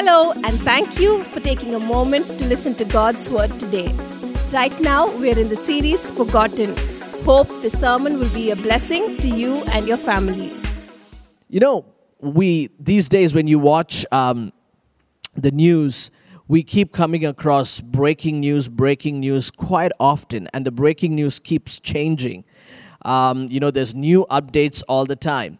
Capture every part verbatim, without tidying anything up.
Hello, and thank you for taking a moment to listen to God's Word today. Right now, we are in the series Forgotten. Hope this sermon will be a blessing to you and your family. You know, we these days when you watch um, the news, we keep coming across breaking news, breaking news quite often, and the breaking news keeps changing. Um, you know, there's new updates all the time.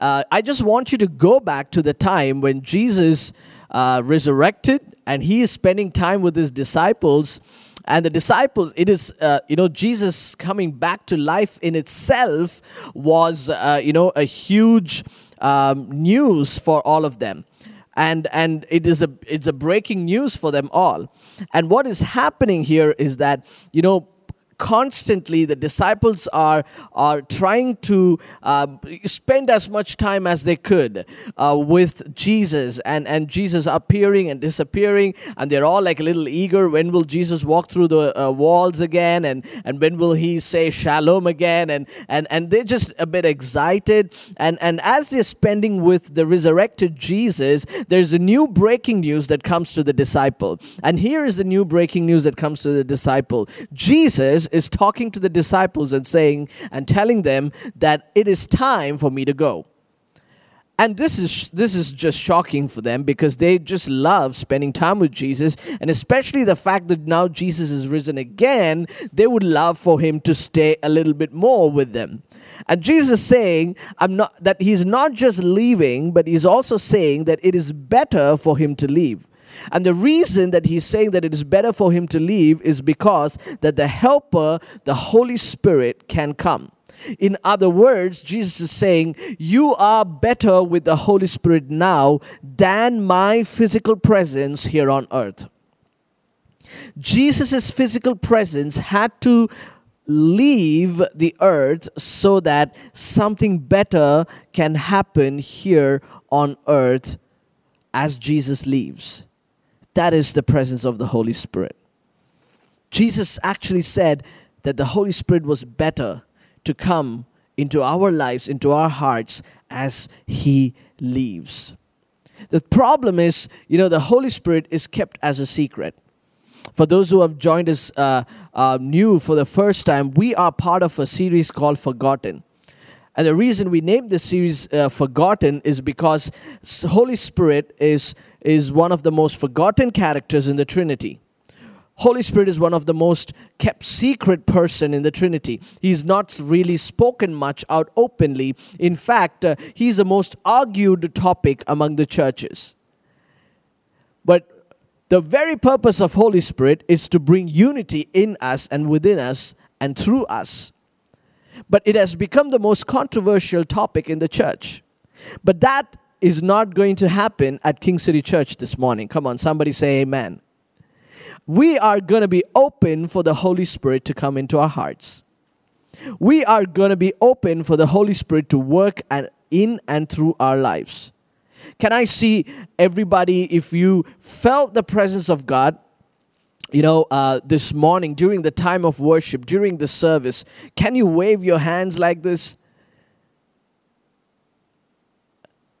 Uh, I just want you to go back to the time when Jesus uh, resurrected, and he is spending time with his disciples. And the disciples, it is, uh, you know, Jesus coming back to life in itself was, uh, you know, a huge um, news for all of them. And and it is a it's a breaking news for them all. And what is happening here is that, you know, constantly the disciples are are trying to uh, spend as much time as they could uh, with Jesus, and and Jesus appearing and disappearing, and they're all like a little eager. When will Jesus walk through the uh, walls again, and and when will he say shalom again? And and and they're just a bit excited, and and as they're spending with the resurrected Jesus, there's a new breaking news that comes to the disciple. And here is the new breaking news that comes to the disciple. Jesus is talking to the disciples and saying and telling them that it is time for me to go. And this is this is just shocking for them, because they just love spending time with Jesus, and especially the fact that now Jesus is risen again, they would love for him to stay a little bit more with them. And Jesus is saying I'm not that he's not just leaving, but he's also saying that it is better for him to leave. And the reason that he's saying that it is better for him to leave is because that the Helper, the Holy Spirit, can come. In other words, Jesus is saying, you are better with the Holy Spirit now than my physical presence here on earth. Jesus' physical presence had to leave the earth so that something better can happen here on earth as Jesus leaves. That is the presence of the Holy Spirit. Jesus actually said that the Holy Spirit was better to come into our lives, into our hearts as he leaves. The problem is, you know, the Holy Spirit is kept as a secret. For those who have joined us uh, uh, new for the first time, we are part of a series called Forgotten. And the reason we named this series uh, Forgotten is because Holy Spirit is is one of the most forgotten characters in the Trinity. Holy Spirit is one of the most kept secret person in the Trinity. He's not really spoken much out openly. In fact, uh, he's the most argued topic among the churches. But the very purpose of Holy Spirit is to bring unity in us and within us and through us. But it has become the most controversial topic in the church. But that is not going to happen at King City Church this morning. Come on, somebody say amen. We are going to be open for the Holy Spirit to come into our hearts. We are going to be open for the Holy Spirit to work and in and through our lives. Can I see everybody, if you felt the presence of God, you know, uh, this morning, during the time of worship, during the service, can you wave your hands like this?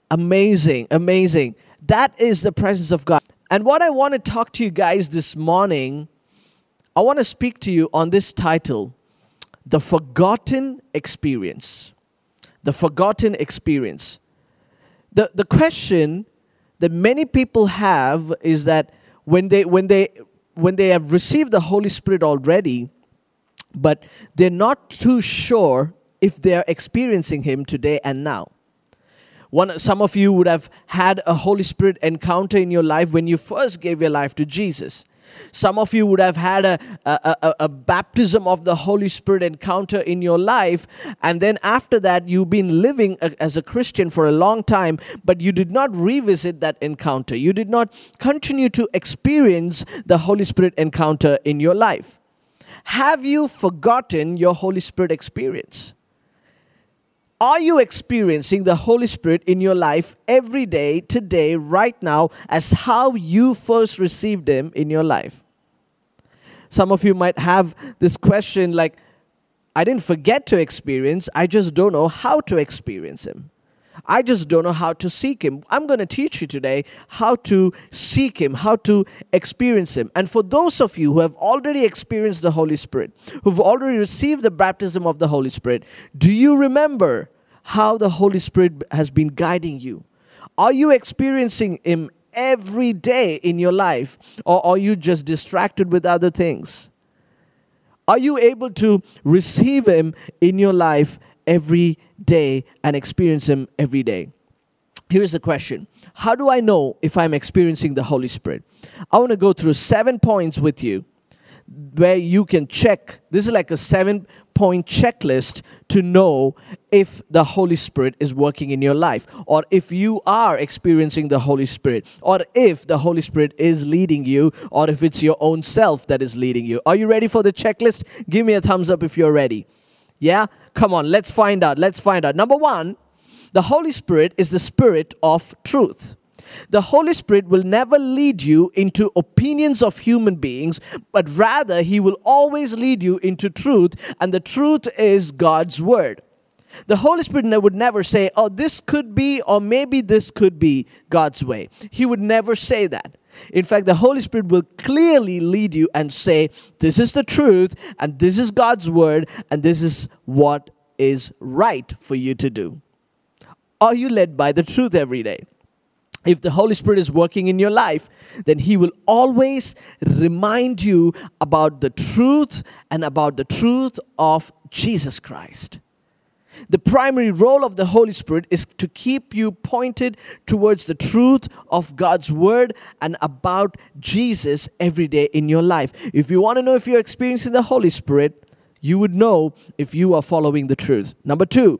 Amazing, amazing. That is the presence of God. And what I want to talk to you guys this morning, I want to speak to you on this title, The Forgotten Experience. The Forgotten Experience. The, the question that many people have is that when they when they... when they have received the Holy Spirit already, but they're not too sure if they're experiencing him today and now. One, some of you would have had a Holy Spirit encounter in your life when you first gave your life to Jesus. Some of you would have had a, a, a, a baptism of the Holy Spirit encounter in your life, and then after that you've been living a, as a Christian for a long time, but you did not revisit that encounter. You did not continue to experience the Holy Spirit encounter in your life. Have you forgotten your Holy Spirit experience? Are you experiencing the Holy Spirit in your life every day, today, right now, as how you first received him in your life? Some of you might have this question like, I didn't forget to experience, I just don't know how to experience him. I just don't know how to seek Him. I'm going to teach you today how to seek Him, how to experience Him. And for those of you who have already experienced the Holy Spirit, who've already received the baptism of the Holy Spirit, do you remember how the Holy Spirit has been guiding you? Are you experiencing Him every day in your life, or are you just distracted with other things? Are you able to receive Him in your life every day and experience Him every day? Here's the question. How do I know if I'm experiencing the Holy Spirit? I want to go through seven points with you where you can check. This is like a seven-point checklist to know if the Holy Spirit is working in your life, or if you are experiencing the Holy Spirit, or if the Holy Spirit is leading you, or if it's your own self that is leading you. Are you ready for the checklist? Give me a thumbs up if you're ready. Yeah? Come on, let's find out. Let's find out. Number one, the Holy Spirit is the Spirit of truth. The Holy Spirit will never lead you into opinions of human beings, but rather He will always lead you into truth, and the truth is God's Word. The Holy Spirit would never say, oh, this could be, or maybe this could be God's way. He would never say that. In fact, the Holy Spirit will clearly lead you and say, this is the truth, and this is God's Word, and this is what is right for you to do. Are you led by the truth every day? If the Holy Spirit is working in your life, then He will always remind you about the truth and about the truth of Jesus Christ. The primary role of the Holy Spirit is to keep you pointed towards the truth of God's Word and about Jesus every day in your life. If you want to know if you're experiencing the Holy Spirit, you would know if you are following the truth. Number two,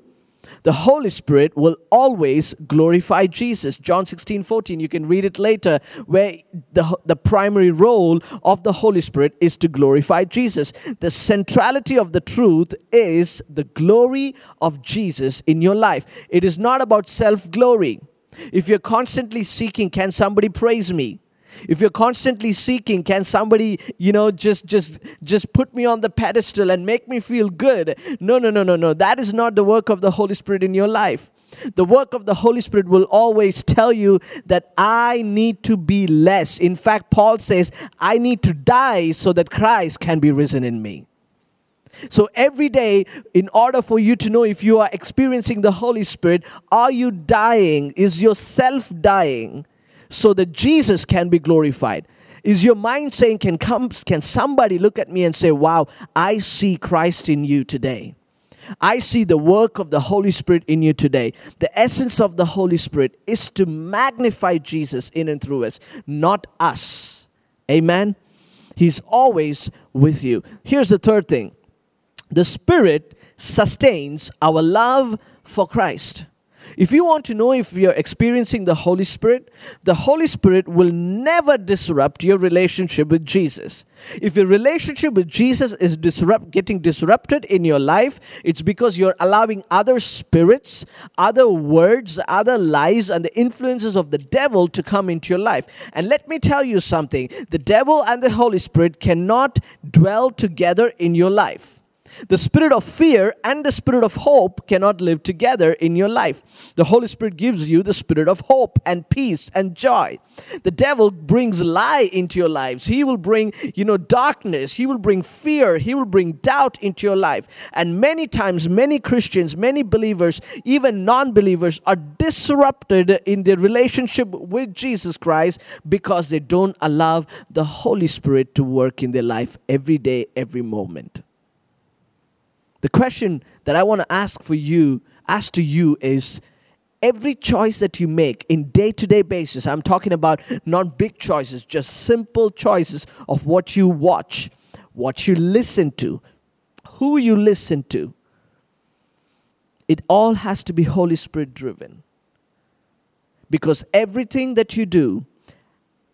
the Holy Spirit will always glorify Jesus. John sixteen fourteen, you can read it later, where the, the primary role of the Holy Spirit is to glorify Jesus. The centrality of the truth is the glory of Jesus in your life. It is not about self-glory. If you're constantly seeking, can somebody praise me? If you're constantly seeking, can somebody, you know, just just just put me on the pedestal and make me feel good? No, no, no, no, no. That is not the work of the Holy Spirit in your life. The work of the Holy Spirit will always tell you that I need to be less. In fact, Paul says, I need to die so that Christ can be risen in me. So every day, in order for you to know if you are experiencing the Holy Spirit, are you dying? Is yourself dying? So that Jesus can be glorified. Is your mind saying, can come, can somebody look at me and say, wow, I see Christ in you today. I see the work of the Holy Spirit in you today. The essence of the Holy Spirit is to magnify Jesus in and through us, not us. Amen? He's always with you. Here's the third thing. The Spirit sustains our love for Christ. If you want to know if you're experiencing the Holy Spirit, the Holy Spirit will never disrupt your relationship with Jesus. If your relationship with Jesus is disrupt, getting disrupted in your life, it's because you're allowing other spirits, other words, other lies, and the influences of the devil to come into your life. And let me tell you something, the devil and the Holy Spirit cannot dwell together in your life. The spirit of fear and the spirit of hope cannot live together in your life. The Holy Spirit gives you the spirit of hope and peace and joy. The devil brings lie into your lives. He will bring, you know, darkness. He will bring fear. He will bring doubt into your life. And many times, many Christians, many believers, even non-believers are disrupted in their relationship with Jesus Christ because they don't allow the Holy Spirit to work in their life every day, every moment. The question that I want to ask for you, ask to you is, every choice that you make in day-to-day basis, I'm talking about not big choices, just simple choices of what you watch, what you listen to, who you listen to. It all has to be Holy Spirit driven. Because everything that you do,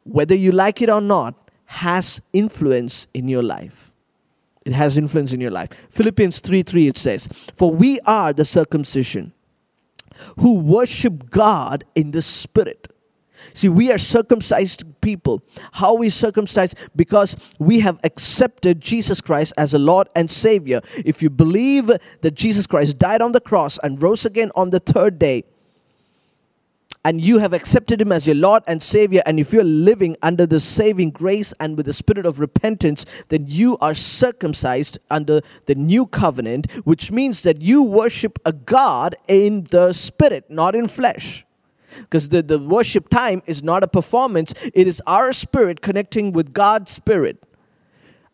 whether you like it or not, has influence in your life. It has influence in your life. Philippians three three, it says, for we are the circumcision who worship God in the Spirit. See, we are circumcised people. How are we circumcised? Because we have accepted Jesus Christ as a Lord and Savior. If you believe that Jesus Christ died on the cross and rose again on the third day, and you have accepted him as your Lord and Savior, and if you're living under the saving grace and with the spirit of repentance, then you are circumcised under the new covenant, which means that you worship a God in the spirit, not in flesh. Because the, the worship time is not a performance. It is our spirit connecting with God's spirit.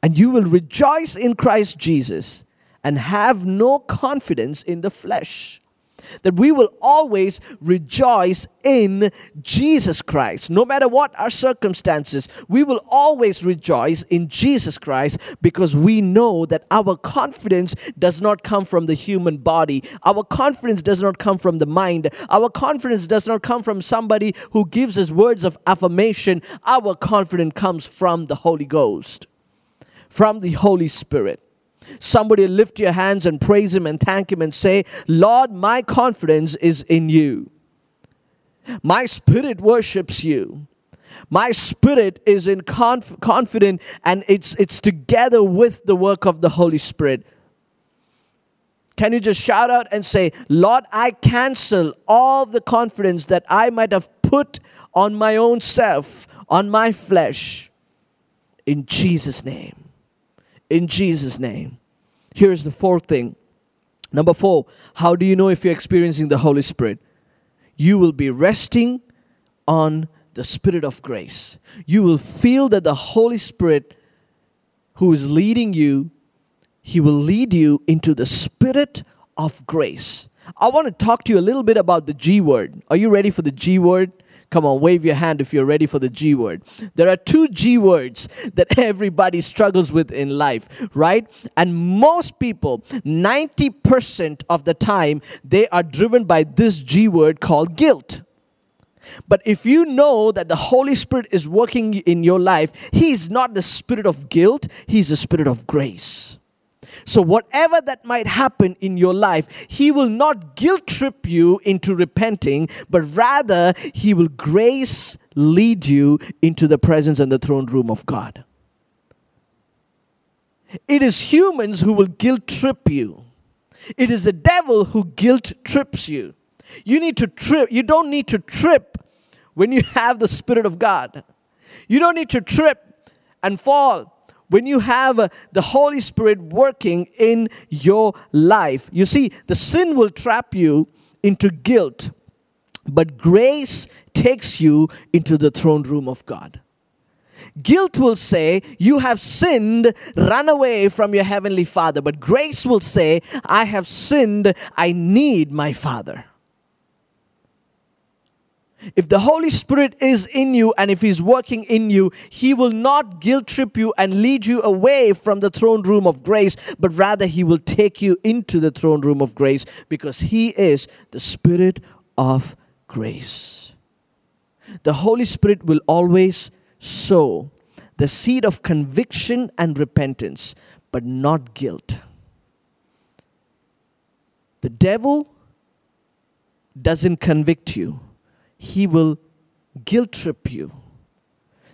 And you will rejoice in Christ Jesus and have no confidence in the flesh. That we will always rejoice in Jesus Christ. No matter what our circumstances, we will always rejoice in Jesus Christ because we know that our confidence does not come from the human body. Our confidence does not come from the mind. Our confidence does not come from somebody who gives us words of affirmation. Our confidence comes from the Holy Ghost, from the Holy Spirit. Somebody lift your hands and praise him and thank him and say, Lord, my confidence is in you. My spirit worships you. My spirit is in conf- confident and it's, it's together with the work of the Holy Spirit. Can you just shout out and say, Lord, I cancel all the confidence that I might have put on my own self, on my flesh, in Jesus' name. In Jesus' name. Here's the fourth thing. Number four, how do you know if you're experiencing the Holy Spirit? You will be resting on the Spirit of grace. You will feel that the Holy Spirit who is leading you, he will lead you into the Spirit of grace. I want to talk to you a little bit about the G word. Are you ready for the G word? Come on, wave your hand if you're ready for the G word. There are two G words that everybody struggles with in life, right? And most people, ninety percent of the time, they are driven by this G word called guilt. But if you know that the Holy Spirit is working in your life, he's not the spirit of guilt, he's the spirit of grace. So whatever that might happen in your life, he will not guilt trip you into repenting, but rather he will grace lead you into the presence and the throne room of God. It is humans who will guilt trip you. It is the devil who guilt trips you. You need to trip. You don't need to trip when you have the Spirit of God. You don't need to trip and fall. When you have the Holy Spirit working in your life, you see, the sin will trap you into guilt, but grace takes you into the throne room of God. Guilt will say, you have sinned, run away from your heavenly Father. But grace will say, I have sinned, I need my Father. If the Holy Spirit is in you and if he's working in you, he will not guilt trip you and lead you away from the throne room of grace, but rather he will take you into the throne room of grace because he is the Spirit of grace. The Holy Spirit will always sow the seed of conviction and repentance, but not guilt. The devil doesn't convict you. He will guilt trip you.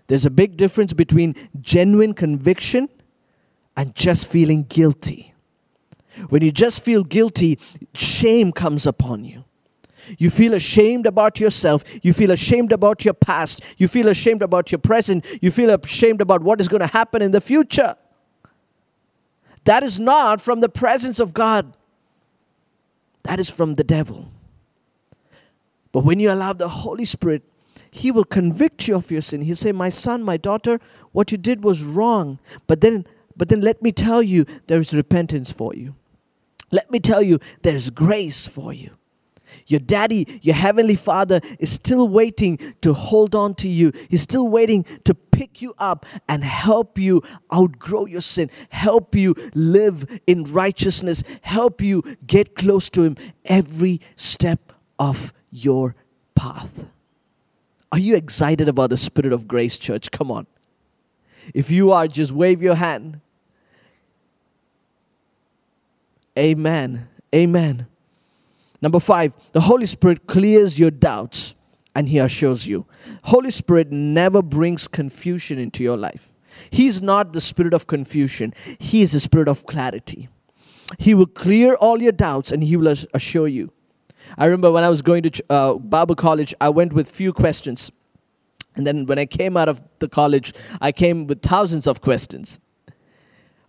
There's a big difference between genuine conviction and just feeling guilty. When you just feel guilty, shame comes upon you. You feel ashamed about yourself. You feel ashamed about your past. You feel ashamed about your present. You feel ashamed about what is going to happen in the future. That is not from the presence of God. That is from the devil. But when you allow the Holy Spirit, he will convict you of your sin. He'll say, my son, my daughter, what you did was wrong. But then, but then let me tell you, there's repentance for you. Let me tell you, there's grace for you. Your daddy, your heavenly Father is still waiting to hold on to you. He's still waiting to pick you up and help you outgrow your sin. Help you live in righteousness. Help you get close to him every step of your path. Are you excited about the Spirit of grace, church? Come on. If you are, just wave your hand. Amen. Amen. Number five, the Holy Spirit clears your doubts and he assures you. Holy Spirit never brings confusion into your life. He's not the spirit of confusion. He is the spirit of clarity. He will clear all your doubts and he will assure you. I remember when I was going to uh, Bible college, I went with few questions. And then when I came out of the college, I came with thousands of questions,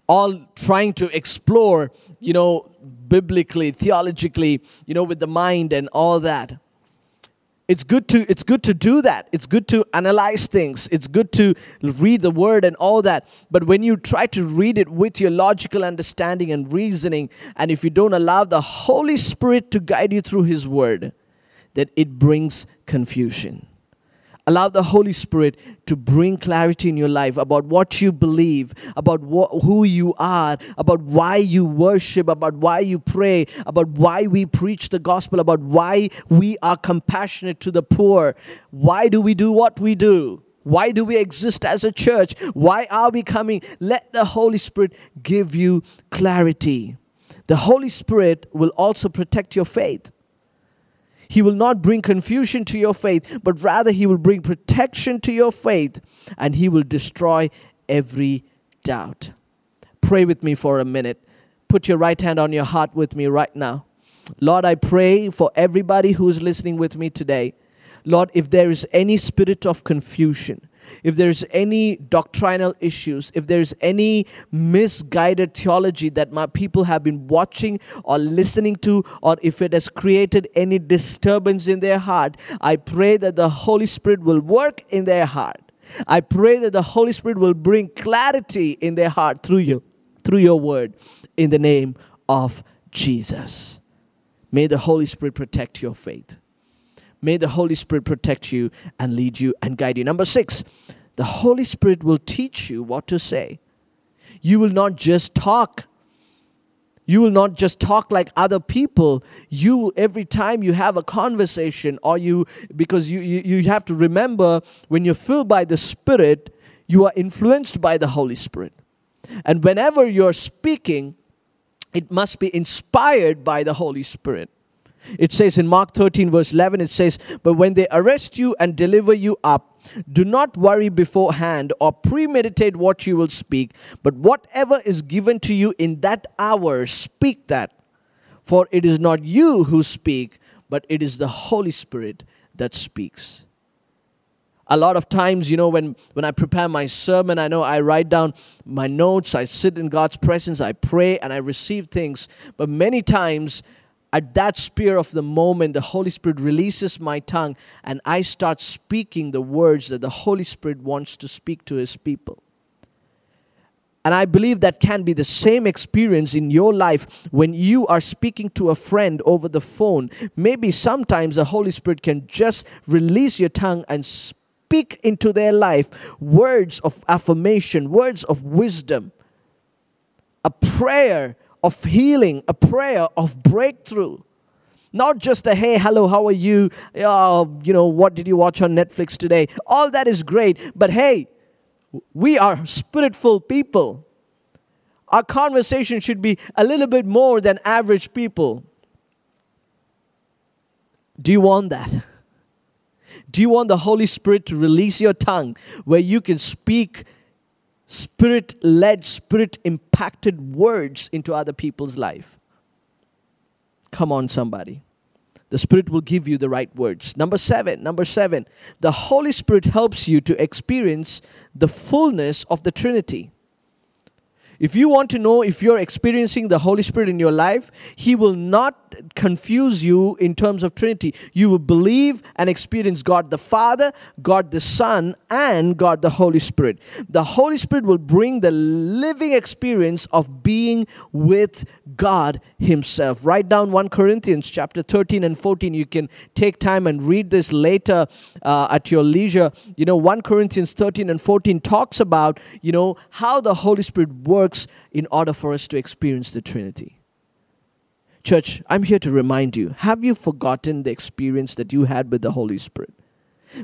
all trying to explore, you know, biblically, theologically, you know, with the mind and all that. It's good to it's good to do that. It's good to analyze things. It's good to read the word and all that. But when you try to read it with your logical understanding and reasoning, and if you don't allow the Holy Spirit to guide you through His word, then it brings confusion. Allow the Holy Spirit to bring clarity in your life about what you believe, about wh- who you are, about why you worship, about why you pray, about why we preach the gospel, about why we are compassionate to the poor. Why do we do what we do? Why do we exist as a church? Why are we coming? Let the Holy Spirit give you clarity. The Holy Spirit will also protect your faith. He will not bring confusion to your faith, but rather He will bring protection to your faith, and He will destroy every doubt. Pray with me for a minute. Put your right hand on your heart with me right now. Lord, I pray for everybody who is listening with me today. Lord, if there is any spirit of confusion, if there's any doctrinal issues, if there's any misguided theology that my people have been watching or listening to, or if it has created any disturbance in their heart, I pray that the Holy Spirit will work in their heart. I pray that the Holy Spirit will bring clarity in their heart through you, through your word, in the name of Jesus. May the Holy Spirit protect your faith. May the Holy Spirit protect you and lead you and guide you. Number six, the Holy Spirit will teach you what to say. You will not just talk. You will not just talk like other people. You, every time you have a conversation, or you, because you, you, you have to remember, when you're filled by the Spirit, you are influenced by the Holy Spirit. And whenever you're speaking, it must be inspired by the Holy Spirit. It says in Mark thirteen verse eleven, it says, "But when they arrest you and deliver you up, do not worry beforehand or premeditate what you will speak, but whatever is given to you in that hour, speak that. For it is not you who speak, but it is the Holy Spirit that speaks." A lot of times, you know, when, when I prepare my sermon, I know I write down my notes, I sit in God's presence, I pray, and I receive things. But many times, at that spur of the moment, the Holy Spirit releases my tongue and I start speaking the words that the Holy Spirit wants to speak to His people. And I believe that can be the same experience in your life when you are speaking to a friend over the phone. Maybe sometimes the Holy Spirit can just release your tongue and speak into their life words of affirmation, words of wisdom, a prayer of healing, a prayer of breakthrough. Not just a, "Hey, hello, how are you? Oh, you know, what did you watch on Netflix today?" All that is great, but hey, we are spirit-full people. Our conversation should be a little bit more than average people. Do you want that? Do you want the Holy Spirit to release your tongue where you can speak Spirit-led, Spirit-impacted words into other people's life? Come on, somebody. The Spirit will give you the right words. Number seven, number seven, the Holy Spirit helps you to experience the fullness of the Trinity. If you want to know if you're experiencing the Holy Spirit in your life, He will not confuse you in terms of Trinity. You will believe and experience God the Father, God the Son, and God the Holy Spirit. The Holy Spirit will bring the living experience of being with God Himself. Write down First Corinthians chapter thirteen and fourteen. You can take time and read this later uh, at your leisure. You know, First Corinthians thirteen and fourteen talks about, you know, how the Holy Spirit works in order for us to experience the Trinity. Church, I'm here to remind you, have you forgotten the experience that you had with the Holy Spirit?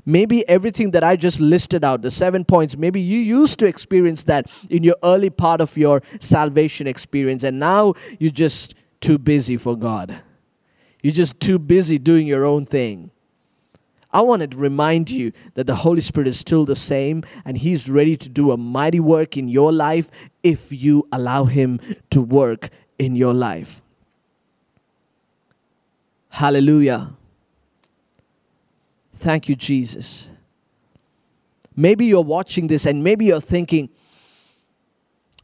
Maybe everything that I just listed out, the seven points, maybe you used to experience that in your early part of your salvation experience, and now you're just too busy for God. You're just too busy doing your own thing. I want to remind you that the Holy Spirit is still the same, and He's ready to do a mighty work in your life if you allow Him to work in your life. Hallelujah. Thank you, Jesus. Maybe you're watching this and maybe you're thinking,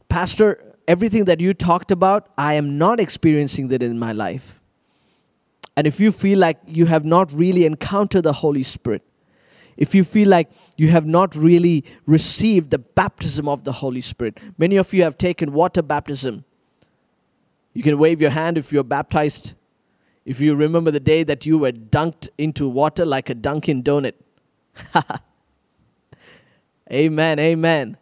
Pastor, everything that you talked about, I am not experiencing that in my life. And if you feel like you have not really encountered the Holy Spirit, if you feel like you have not really received the baptism of the Holy Spirit, many of you have taken water baptism. You can wave your hand if you're baptized. If you remember the day that you were dunked into water like a Dunkin' Donut. Amen, amen.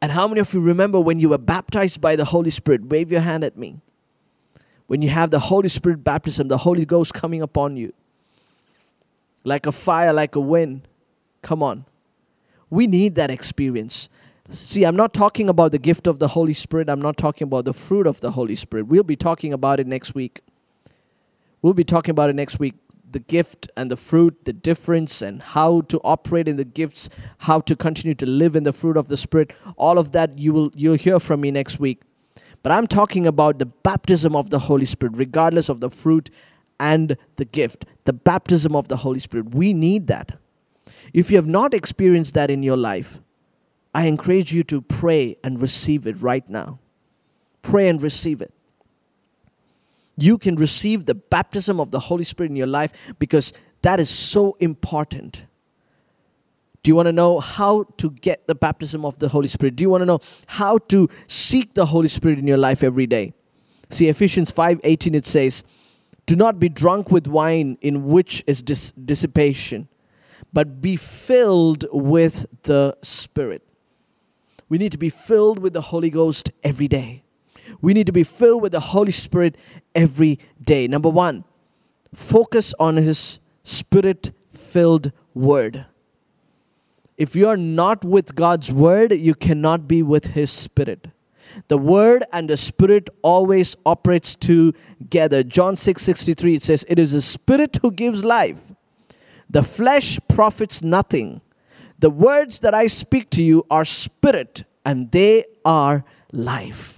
And how many of you remember when you were baptized by the Holy Spirit? Wave your hand at me. When you have the Holy Spirit baptism, the Holy Ghost coming upon you. Like a fire, like a wind. Come on. We need that experience. See, I'm not talking about the gift of the Holy Spirit. I'm not talking about the fruit of the Holy Spirit. We'll be talking about it next week. We'll be talking about it next week. The gift and the fruit, the difference, and how to operate in the gifts, how to continue to live in the fruit of the Spirit. All of that you will, you'll hear from me next week. But I'm talking about the baptism of the Holy Spirit, regardless of the fruit and the gift. The baptism of the Holy Spirit. We need that. If you have not experienced that in your life, I encourage you to pray and receive it right now. Pray and receive it. You can receive the baptism of the Holy Spirit in your life because that is so important. Do you want to know how to get the baptism of the Holy Spirit? Do you want to know how to seek the Holy Spirit in your life every day? See, Ephesians five eighteen, it says, "Do not be drunk with wine in which is dis- dissipation, but be filled with the Spirit." We need to be filled with the Holy Ghost every day. We need to be filled with the Holy Spirit every day. Number one, focus on His Spirit-filled Word. If you are not with God's Word, you cannot be with His Spirit. The Word and the Spirit always operates together. John six sixty-three, it says, "It is the Spirit who gives life. The flesh profits nothing. The words that I speak to you are spirit and they are life."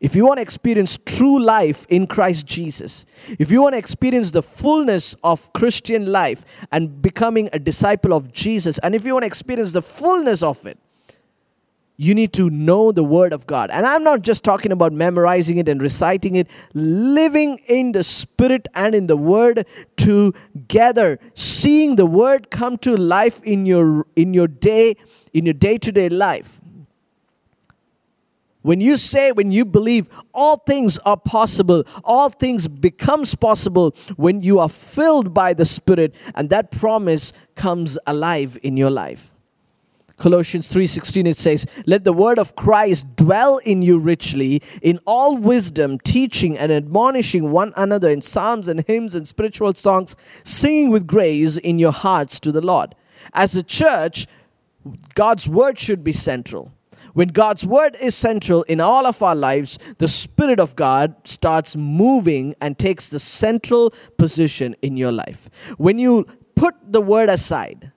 If you want to experience true life in Christ Jesus, if you want to experience the fullness of Christian life and becoming a disciple of Jesus, and if you want to experience the fullness of it, you need to know the Word of God. And I'm not just talking about memorizing it and reciting it. Living in the Spirit and in the Word together. Seeing the Word come to life in your in your day, in your day-to-day life. When you say, when you believe, all things are possible. All things becomes possible when you are filled by the Spirit. And that promise comes alive in your life. Colossians three sixteen, it says, "Let the word of Christ dwell in you richly, in all wisdom, teaching and admonishing one another in psalms and hymns and spiritual songs, singing with grace in your hearts to the Lord." As a church, God's word should be central. When God's word is central in all of our lives, the Spirit of God starts moving and takes the central position in your life. When you put the word aside,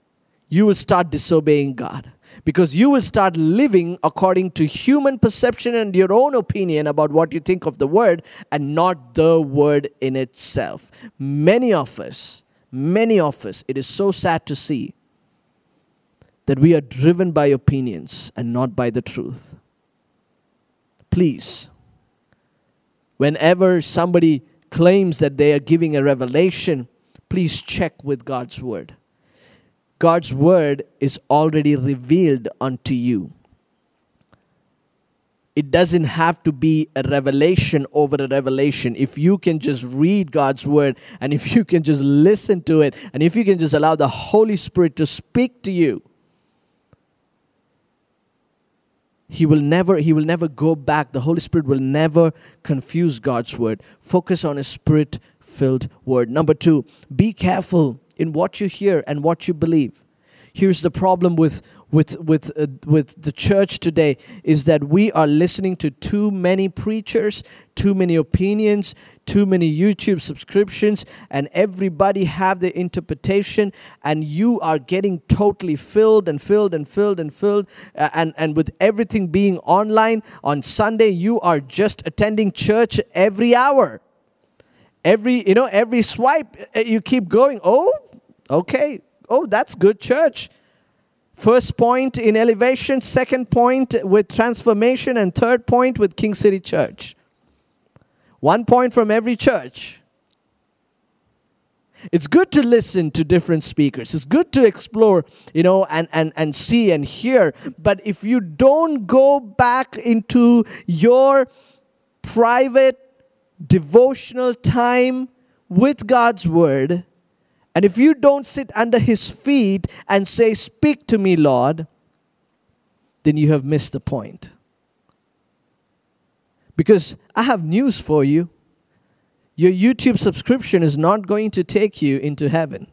you will start disobeying God because you will start living according to human perception and your own opinion about what you think of the Word and not the Word in itself. Many of us, many of us, it is so sad to see that we are driven by opinions and not by the truth. Please, whenever somebody claims that they are giving a revelation, please check with God's Word. God's word is already revealed unto you. It doesn't have to be a revelation over a revelation. If you can just read God's word and if you can just listen to it and if you can just allow the Holy Spirit to speak to you, He will never, He will never go back. The Holy Spirit will never confuse God's word. Focus on His Spirit-filled word. Number two, be careful in what you hear and what you believe. Here's the problem with with with uh, with the church today is that we are listening to too many preachers, too many opinions, too many YouTube subscriptions, and everybody have their interpretation, and you are getting totally filled and filled and filled and filled, uh, and, and with everything being online on Sunday, you are just attending church every hour. Every, you know, every swipe, you keep going. Oh, okay. Oh, that's good church. First point in elevation, second point with transformation, and third point with King City Church. One point from every church. It's good to listen to different speakers. It's good to explore, you know, and, and, and see and hear. But if you don't go back into your private devotional time with God's Word, and if you don't sit under His feet and say, "Speak to me, Lord," then you have missed the point. Because I have news for you. Your YouTube subscription is not going to take you into heaven.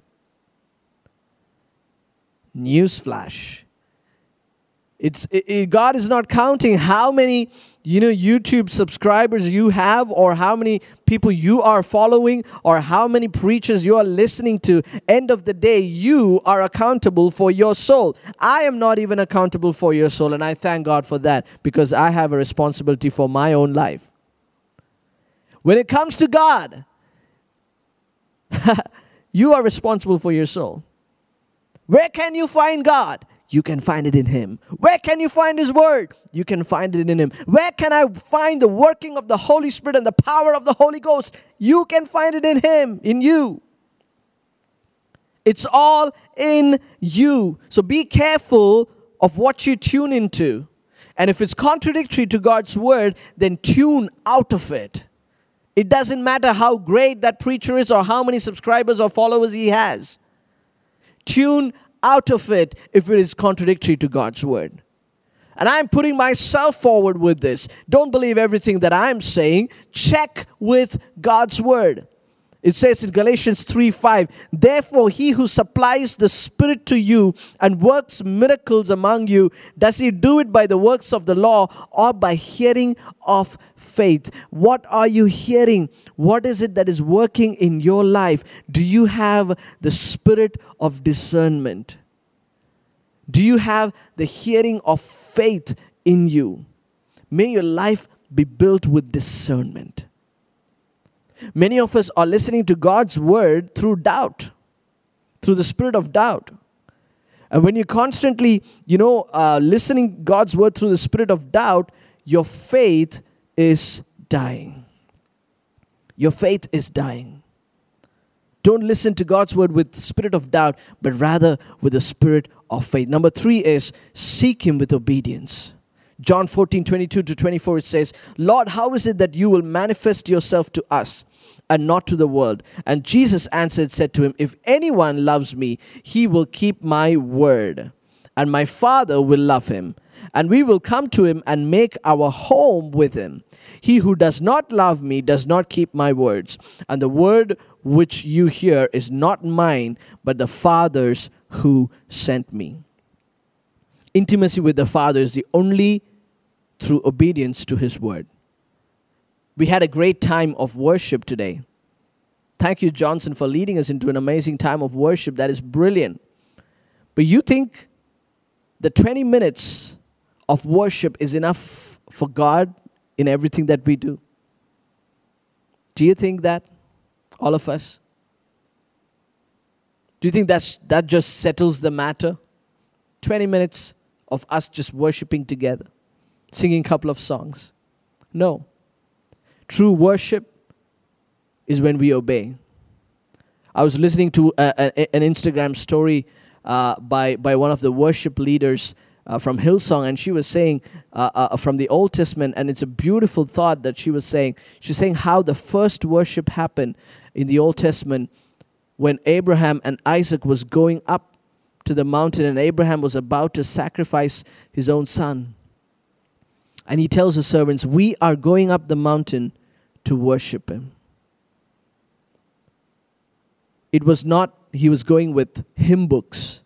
Newsflash. It's, it, it, God is not counting how many, you know, YouTube subscribers you have, or how many people you are following, or how many preachers you are listening to. End of the day, you are accountable for your soul. I am not even accountable for your soul, and I thank God for that, because I have a responsibility for my own life. When it comes to God, you are responsible for your soul. Where can you find God? You can find it in Him. Where can you find His Word? You can find it in Him. Where can I find the working of the Holy Spirit and the power of the Holy Ghost? You can find it in Him, in you. It's all in you. So be careful of what you tune into. And if it's contradictory to God's Word, then tune out of it. It doesn't matter how great that preacher is or how many subscribers or followers he has. Tune out of it if it is contradictory to God's Word. And I'm putting myself forward with this. Don't believe everything that I'm saying. Check with God's Word. It says in Galatians three five, "Therefore he who supplies the Spirit to you and works miracles among you, does he do it by the works of the law or by hearing of faith?" What are you hearing? What is it that is working in your life? Do you have the spirit of discernment? Do you have the hearing of faith in you? May your life be built with discernment. Many of us are listening to God's Word through doubt, through the spirit of doubt. And when you're constantly, you know, uh, listening God's Word through the spirit of doubt, your faith is dying. Your faith is dying. Don't listen to God's Word with spirit of doubt, but rather with the spirit of faith. Number three is seek Him with obedience. John fourteen twenty-two to twenty-four, it says, "Lord, how is it that you will manifest yourself to us and not to the world?" And Jesus answered, said to him, "If anyone loves me, he will keep my word, and my Father will love him, and we will come to him and make our home with him. He who does not love me does not keep my words, and the word which you hear is not mine, but the Father's who sent me." Intimacy with the Father is the only through obedience to His Word. We had a great time of worship today. Thank you, Johnson, for leading us into an amazing time of worship. That is brilliant. But you think the twenty minutes of worship is enough for God in everything that we do? Do you think that, all of us? Do you think that's, that just settles the matter? twenty minutes of us just worshiping together, singing a couple of songs. No. True worship is when we obey. I was listening to a, a, an Instagram story uh, by, by one of the worship leaders uh, from Hillsong, and she was saying uh, uh, from the Old Testament, and it's a beautiful thought that she was saying. She was saying how the first worship happened in the Old Testament when Abraham and Isaac was going up to the mountain, and Abraham was about to sacrifice his own son. And he tells his servants, "We are going up the mountain to worship him." It was not, he was going with hymn books.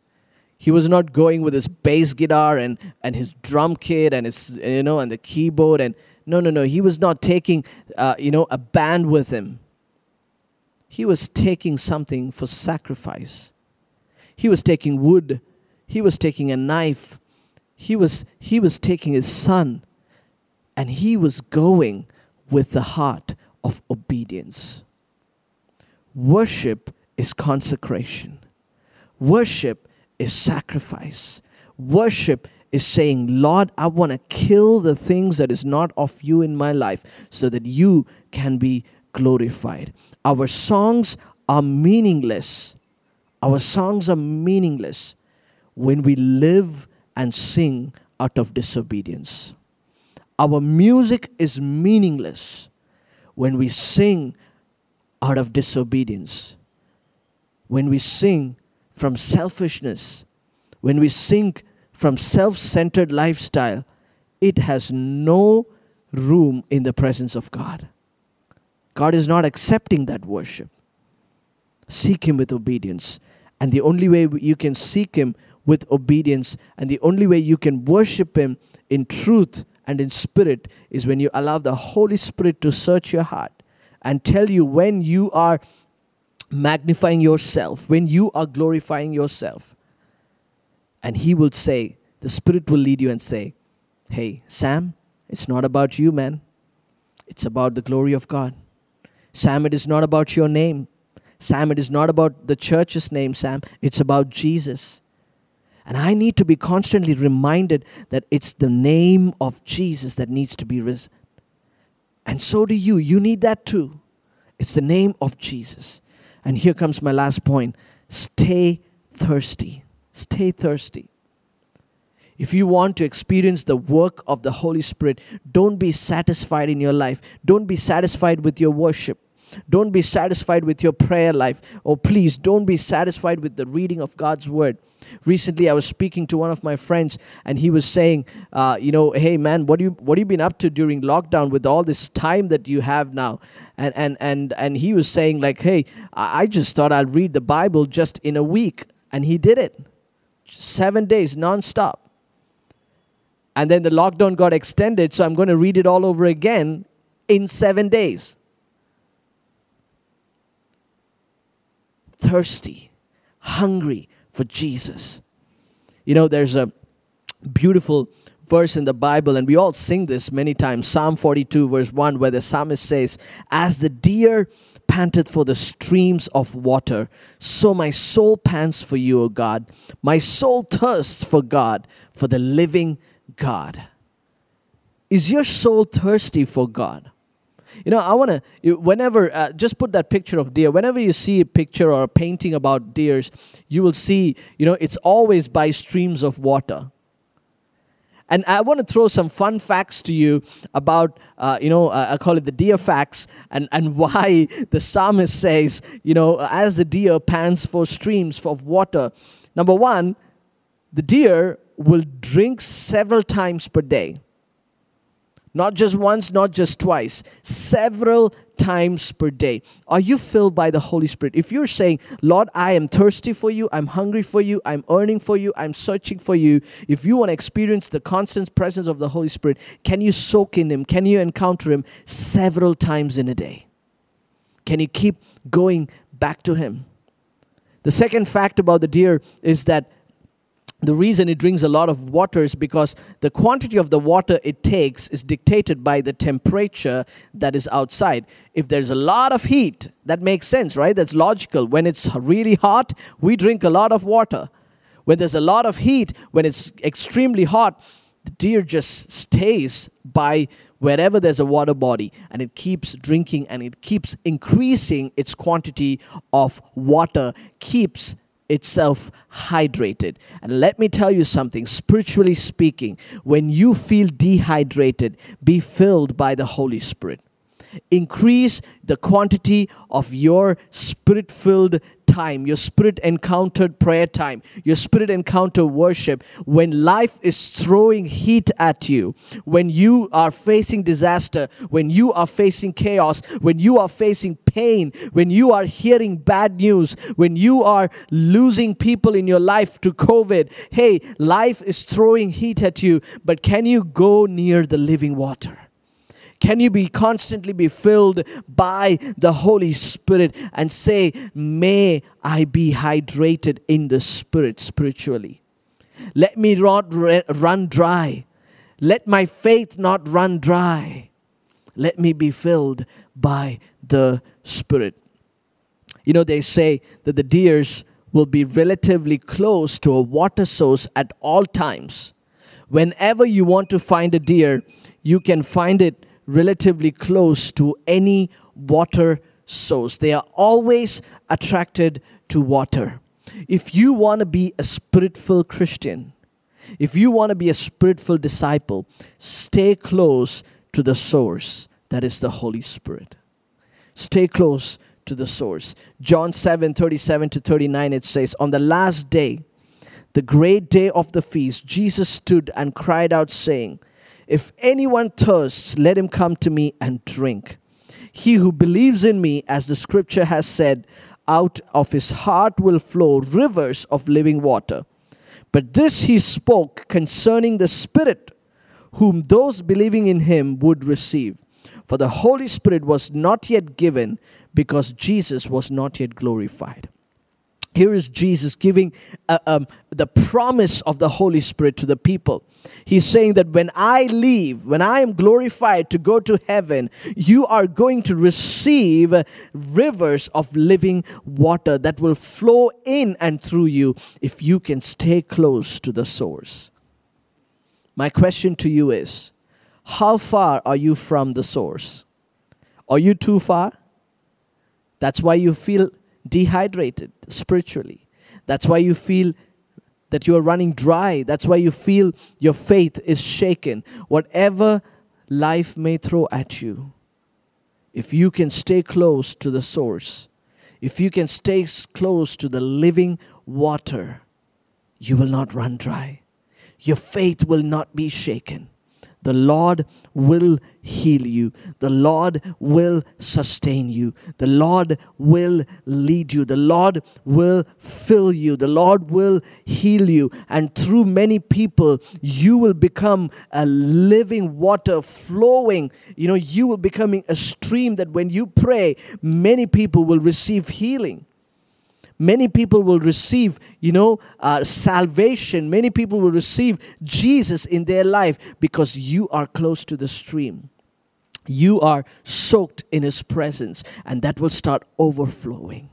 He was not going with his bass guitar and, and his drum kit and his, you know, and the keyboard. And no, no, no. He was not taking, uh, you know, a band with him. He was taking something for sacrifice. He was taking wood. He was taking a knife. He was, he was taking his son. And he was going with the heart of obedience. Worship is consecration. Worship is sacrifice. Worship is saying, Lord, I want to kill the things that is not of you in my life so that you can be glorified. Our songs are meaningless. Our songs are meaningless when we live and sing out of disobedience. Our music is meaningless when we sing out of disobedience. When we sing from selfishness, when we sing from self-centered lifestyle, it has no room in the presence of God. God is not accepting that worship. Seek Him with obedience. And the only way you can seek Him with obedience and the only way you can worship Him in truth and in spirit is when you allow the Holy Spirit to search your heart and tell you when you are magnifying yourself, when you are glorifying yourself. And He will say, the Spirit will lead you and say, hey, Sam, it's not about you, man. It's about the glory of God. Sam, it is not about your name. Sam, it is not about the church's name, Sam. It's about Jesus. And I need to be constantly reminded that it's the name of Jesus that needs to be risen. And so do you. You need that too. It's the name of Jesus. And here comes my last point. Stay thirsty. Stay thirsty. If you want to experience the work of the Holy Spirit, don't be satisfied in your life. Don't be satisfied with your worship. Don't be satisfied with your prayer life. Oh, please, don't be satisfied with the reading of God's Word. Recently, I was speaking to one of my friends, and he was saying, uh, you know, hey, man, what do you what have you been up to during lockdown with all this time that you have now? And, and, and, and he was saying, like, hey, I just thought I'd read the Bible just in a week. And he did it. Seven days, nonstop. And then the lockdown got extended, so I'm going to read it all over again in seven days. Thirsty, hungry for Jesus. You know, there's a beautiful verse in the Bible, and we all sing this many times, Psalm forty-two verse one, where the psalmist says, as the deer panteth for the streams of water, so my soul pants for you, O God. My soul thirsts for God, for the living God. Is your soul thirsty for God? You know, I want to, whenever, uh, just put that picture of deer. Whenever you see a picture or a painting about deers, you will see, you know, it's always by streams of water. And I want to throw some fun facts to you about, uh, you know, uh, I call it the deer facts, and, and why the psalmist says, you know, as the deer pants for streams of water. Number one, the deer will drink several times per day. Not just once, not just twice. Several times per day. Are you filled by the Holy Spirit? If you're saying, Lord, I am thirsty for you, I'm hungry for you, I'm yearning for you, I'm searching for you. If you want to experience the constant presence of the Holy Spirit, can you soak in Him? Can you encounter Him several times in a day? Can you keep going back to Him? The second fact about the deer is that the reason it drinks a lot of water is because the quantity of the water it takes is dictated by the temperature that is outside. If there's a lot of heat, that makes sense, right? That's logical. When it's really hot, we drink a lot of water. When there's a lot of heat, when it's extremely hot, the deer just stays by wherever there's a water body, and it keeps drinking and it keeps increasing its quantity of water, keeps itself hydrated. And let me tell you something, spiritually speaking, when you feel dehydrated, be filled by the Holy Spirit. Increase the quantity of your spirit-filled time, your spirit-encountered prayer time, your spirit-encountered worship. When life is throwing heat at you, when you are facing disaster, when you are facing chaos, when you are facing pain, when you are hearing bad news, when you are losing people in your life to COVID, hey, life is throwing heat at you, but can you go near the living water? Can you be constantly be filled by the Holy Spirit and say, may I be hydrated in the Spirit spiritually. Let me not run dry. Let my faith not run dry. Let me be filled by the Spirit. You know, they say that the deers will be relatively close to a water source at all times. Whenever you want to find a deer, you can find it relatively close to any water source. They are always attracted to water. If you want to be a spirit-filled Christian, if you want to be a spirit-filled disciple, stay close to the source that is the Holy Spirit. Stay close to the source. John seven, thirty-seven to thirty-nine, it says, on the last day, the great day of the feast, Jesus stood and cried out, saying, if anyone thirsts, let him come to me and drink. He who believes in me, as the scripture has said, out of his heart will flow rivers of living water. But this he spoke concerning the Spirit, whom those believing in him would receive. For the Holy Spirit was not yet given, because Jesus was not yet glorified. Here is Jesus giving uh, um, the promise of the Holy Spirit to the people. He's saying that when I leave, when I am glorified to go to heaven, you are going to receive rivers of living water that will flow in and through you if you can stay close to the source. My question to you is, how far are you from the source? Are you too far? That's why you feel dehydrated spiritually. That's why you feel that you are running dry. That's why you feel your faith is shaken. Whatever life may throw at you, if you can stay close to the source, if you can stay close to the living water, you will not run dry. Your faith will not be shaken. The Lord will heal you. The Lord will sustain you. The Lord will lead you. The Lord will fill you. The Lord will heal you. And through many people, you will become a living water flowing. You know, you will becoming a stream that when you pray, many people will receive healing. Many people will receive, you know, uh, salvation. Many people will receive Jesus in their life because you are close to the stream. You are soaked in His presence, and that will start overflowing.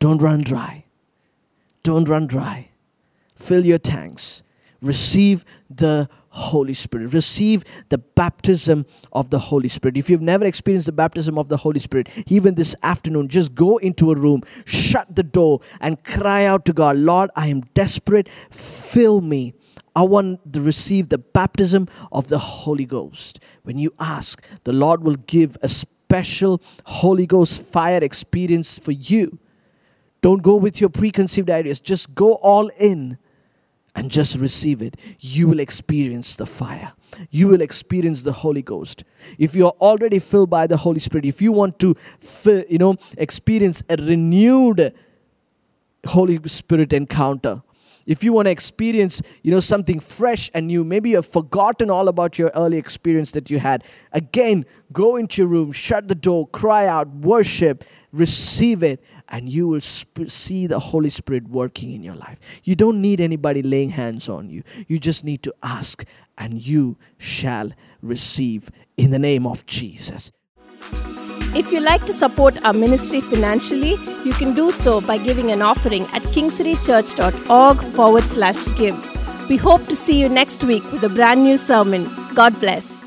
Don't run dry. Don't run dry. Fill your tanks. Receive the Holy Spirit. Receive the baptism of the Holy Spirit. If you've never experienced the baptism of the Holy Spirit, even this afternoon, just go into a room, shut the door, and cry out to God, Lord, I am desperate. Fill me. I want to receive the baptism of the Holy Ghost. When you ask, the Lord will give a special Holy Ghost fire experience for you. Don't go with your preconceived ideas. Just go all in. And just receive it. You will experience the fire. You will experience the Holy Ghost. If you are already filled by the Holy Spirit, if you want to fill, you know, experience a renewed Holy Spirit encounter, if you want to experience, you know, something fresh and new, maybe you have forgotten all about your early experience that you had, again, go into your room, shut the door, cry out, worship, receive it. And you will sp- see the Holy Spirit working in your life. You don't need anybody laying hands on you. You just need to ask, and you shall receive in the name of Jesus. If you like to support our ministry financially, you can do so by giving an offering at kingcitychurch.org forward slash give. We hope to see you next week with a brand new sermon. God bless.